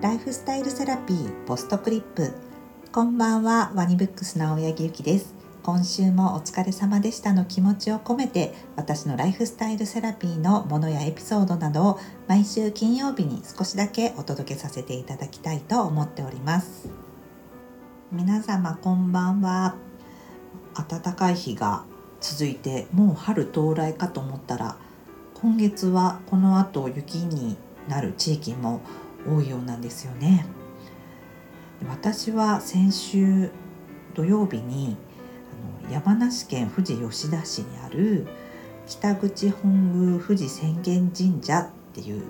ライフスタイルセラピーポストクリップ。こんばんは、ワニブックスの青柳ゆきです。今週もお疲れ様でしたの気持ちを込めて、私のライフスタイルセラピーのものやエピソードなどを毎週金曜日に少しだけお届けさせていただきたいと思っております。皆様こんばんは。暖かい日が続いて、もう春到来かと思ったら、今月はこの後雪になる地域も多いようなんですよね。私は先週土曜日に山梨県富士吉田市にある北口本宮富士浅間神社っていう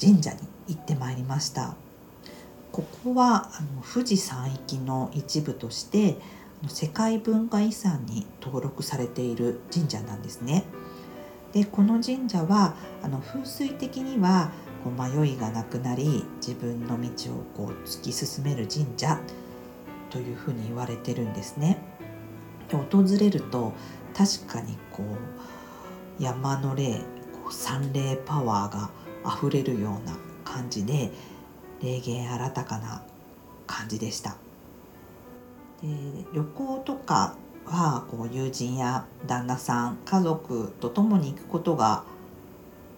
神社に行ってまいりました。ここは富士山域の一部として世界文化遺産に登録されている神社なんですね。で、この神社は風水的にはこう迷いがなくなり、自分の道をこう突き進める神社というふうに言われてるんですね。で、訪れると確かにこう山の霊、山霊パワーがあふれるような感じで、霊験新たかな感じでした。で、旅行とかはこう友人や旦那さん、家族と共に行くことが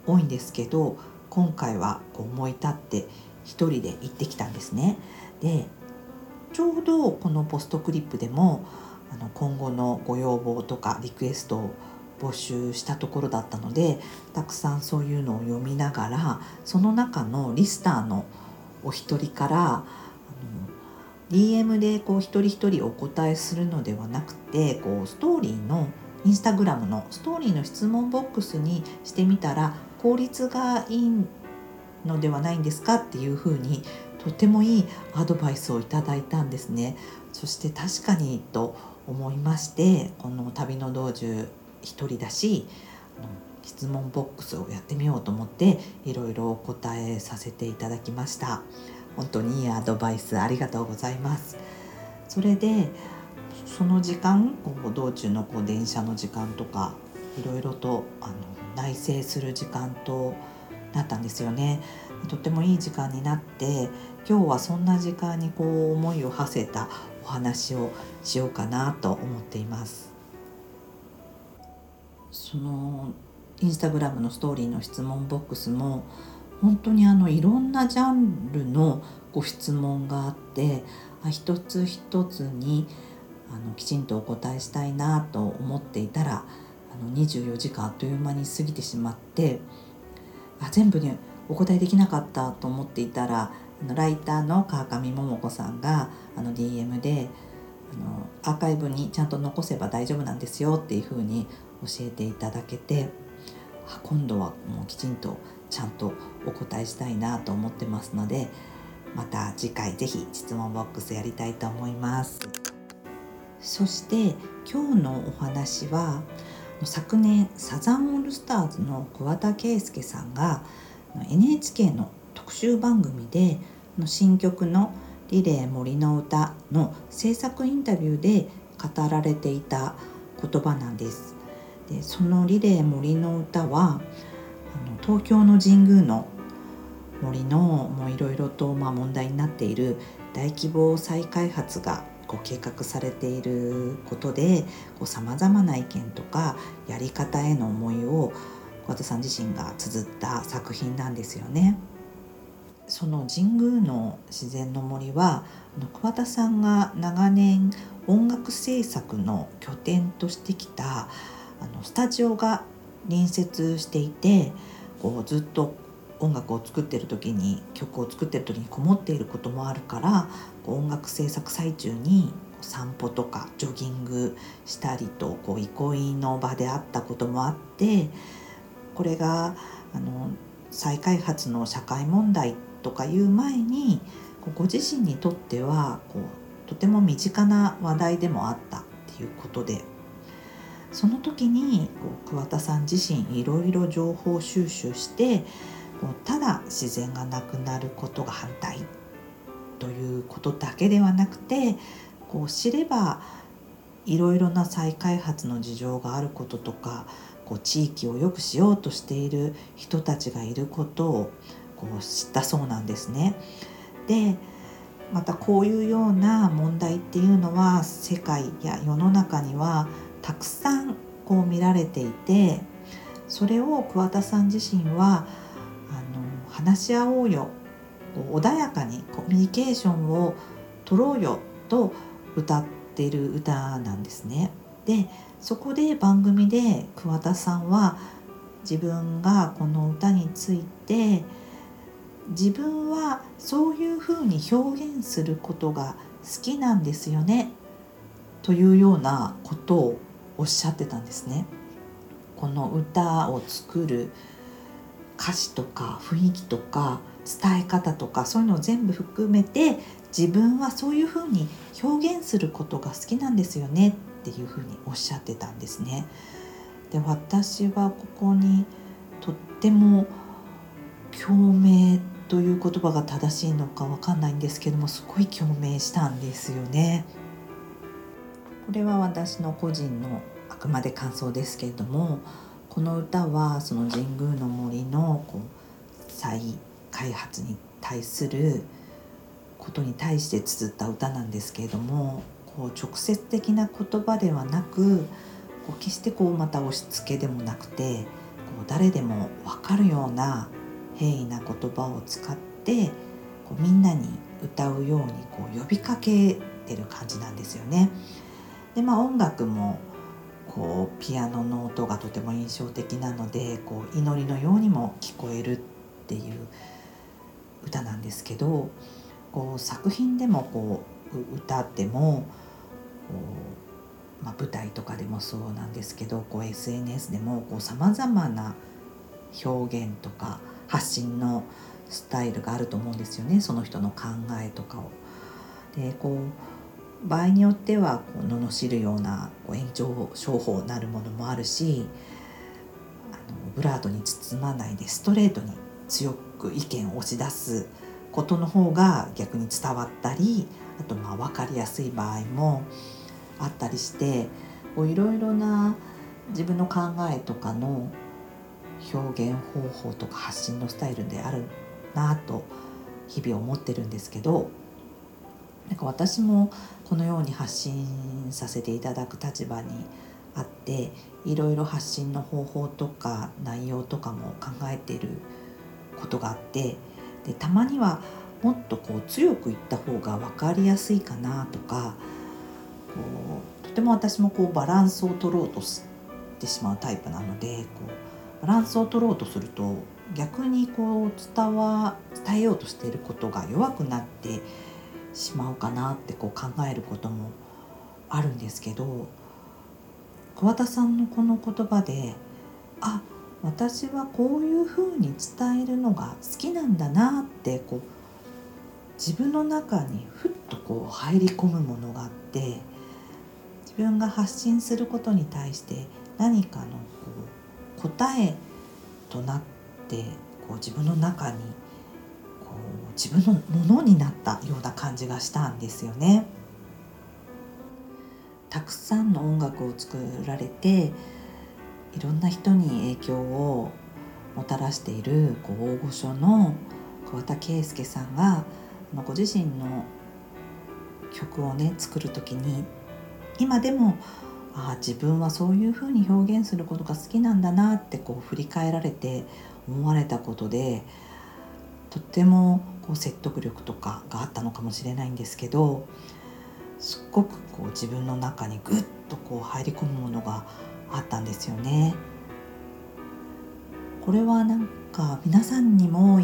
多いんですけど、今回はこう思い立って一人で行ってきたんですね。で、ちょうどこのポストクリップでも今後のご要望とかリクエストを募集したところだったので、たくさんそういうのを読みながら、その中のリスターのお一人からDM でこう一人一人お答えするのではなくて、こうストーリーのインスタグラムのストーリーの質問ボックスにしてみたら効率がいいのではないんですかっていうふうに、とてもいいアドバイスをいただいたんですね。そして確かにと思いまして、この旅の道中一人だし質問ボックスをやってみようと思って、いろいろお答えさせていただきました。本当にいいアドバイスありがとうございます。それでその時間、道中の電車の時間とかいろいろと内省する時間となったんですよね。とてもいい時間になって、今日はそんな時間に思いを馳せたお話をしようかなと思っています。そのインスタグラムのストーリーの質問ボックスも本当にいろんなジャンルのご質問があって、一つ一つにきちんとお答えしたいなと思っていたら、24時間あっという間に過ぎてしまって、全部ねお答えできなかったと思っていたら、ライターの川上桃子さんがDM でアーカイブにちゃんと残せば大丈夫なんですよっていうふうに教えていただけて、今度はもうきちんとちゃんとお答えしたいなと思ってますので、また次回ぜひ質問ボックスやりたいと思います。そして今日のお話は、昨年サザンオールスターズの桑田佳祐さんが NHK の特集番組で新曲のリレー森の歌の制作インタビューで語られていた言葉なんです。で、そのリレー森の歌は東京の神宮の森のいろいろと問題になっている大規模再開発が計画されていることで、さまざまな意見とかやり方への思いを桑田さん自身が綴った作品なんですよね。その神宮の自然の森は桑田さんが長年音楽制作の拠点としてきたスタジオが隣接していて、ずっと音楽を作ってる時に、曲を作ってる時にこもっていることもあるから、音楽制作最中に散歩とかジョギングしたりと、憩いの場であったこともあって、これが再開発の社会問題とかいう前に、ご自身にとってはとても身近な話題でもあったっていうことで、その時に桑田さん自身いろいろ情報収集して、ただ自然がなくなることが反対ということだけではなくて、知ればいろいろな再開発の事情があることとか、地域を良くしようとしている人たちがいることを知ったそうなんですね。で、またこういうような問題っていうのは世界や世の中にはたくさんこう見られていて、それを桑田さん自身は話し合おうよ、穏やかにコミュニケーションを取ろうよと歌っている歌なんですね。で、そこで番組で桑田さんは自分がこの歌について、自分はそういうふうに表現することが好きなんですよねというようなことをおっしゃってたんですね。この歌を作る歌詞とか雰囲気とか伝え方とか、そういうのを全部含めて、自分はそういうふうに表現することが好きなんですよねっていうふうにおっしゃってたんですね。で、私はここにとっても共鳴という言葉が正しいのかわかんないんですけども、すごい共鳴したんですよね。これは私の個人のあくまで感想ですけれども、この歌はその神宮の森のこう再開発に対することに対して綴った歌なんですけれども、こう直接的な言葉ではなく、こう決してこうまた押し付けでもなくて、こう誰でもわかるような平易な言葉を使ってこうみんなに歌うようにこう呼びかけてる感じなんですよね。で、音楽もこうピアノの音がとても印象的なので、こう祈りのようにも聞こえるっていう歌なんですけど、こう作品でもこう歌ってもこう、舞台とかでもそうなんですけど、こう SNS でもさまざまな表現とか発信のスタイルがあると思うんですよね、その人の考えとかを。で、こう場合によってはこう罵るようなこう延長商法なるものもあるし、ブラートに包まないでストレートに強く意見を押し出すことの方が逆に伝わったり、あと分かりやすい場合もあったりして、いろいろな自分の考えとかの表現方法とか発信のスタイルであるなと日々思ってるんですけど、なんか私もこのように発信させていただく立場にあって、いろいろ発信の方法とか内容とかも考えていることがあって、でたまにはもっとこう強く言った方が分かりやすいかなとか、こうとても私もこうバランスを取ろうとしてしまうタイプなので、こうバランスを取ろうとすると逆にこう伝えようとしていることが弱くなってしまうかなってこう考えることもあるんですけど、桑田さんのこの言葉で、あ、私はこういうふうに伝えるのが好きなんだなってこう自分の中にふっとこう入り込むものがあって、自分が発信することに対して何かのこう答えとなってこう自分の中にこう自分のものになったような感じがしたんですよね。たくさんの音楽を作られて、いろんな人に影響をもたらしているこう大御所の桑田佳祐さんがご自身の曲をね作る時に、今でも自分はそういうふうに表現することが好きなんだなってこう振り返られて思われたことで、とってもこう説得力とかがあったのかもしれないんですけど、すっごくこう自分の中にぐっとこう入り込むものがあったんですよね。これはなんか皆さんにも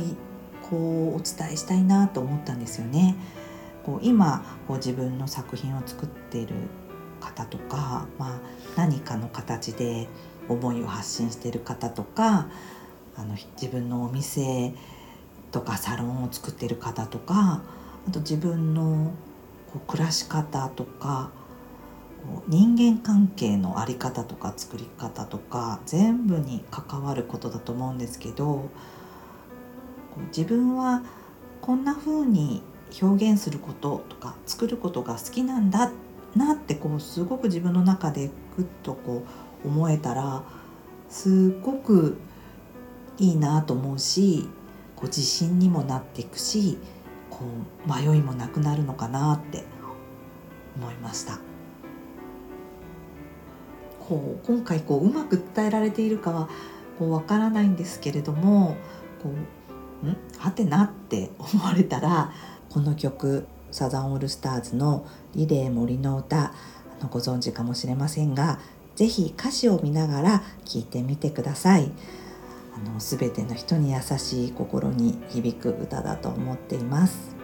こうお伝えしたいなと思ったんですよね。こう今こう自分の作品を作っている方とか、何かの形で思いを発信している方とか、自分のお店とかサロンを作っている方とか、あと自分のこう暮らし方とか人間関係の在り方とか作り方とか、全部に関わることだと思うんですけど、自分はこんな風に表現することとか作ることが好きなんだなってこうすごく自分の中でぐっとこう思えたら、すごくいいなと思うし、こう自信にもなっていくし、こう迷いもなくなるのかなって思いました。こう今回こううまく伝えられているかはわからないんですけれども、こうはてなって思われたら、この曲サザンオールスターズのリレー森の歌、ご存知かもしれませんが、ぜひ歌詞を見ながら聴いてみてください。すべての人に優しい心に響く歌だと思っています。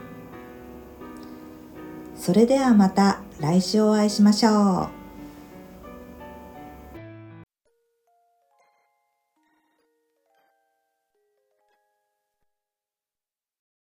それではまた来週お会いしましょう。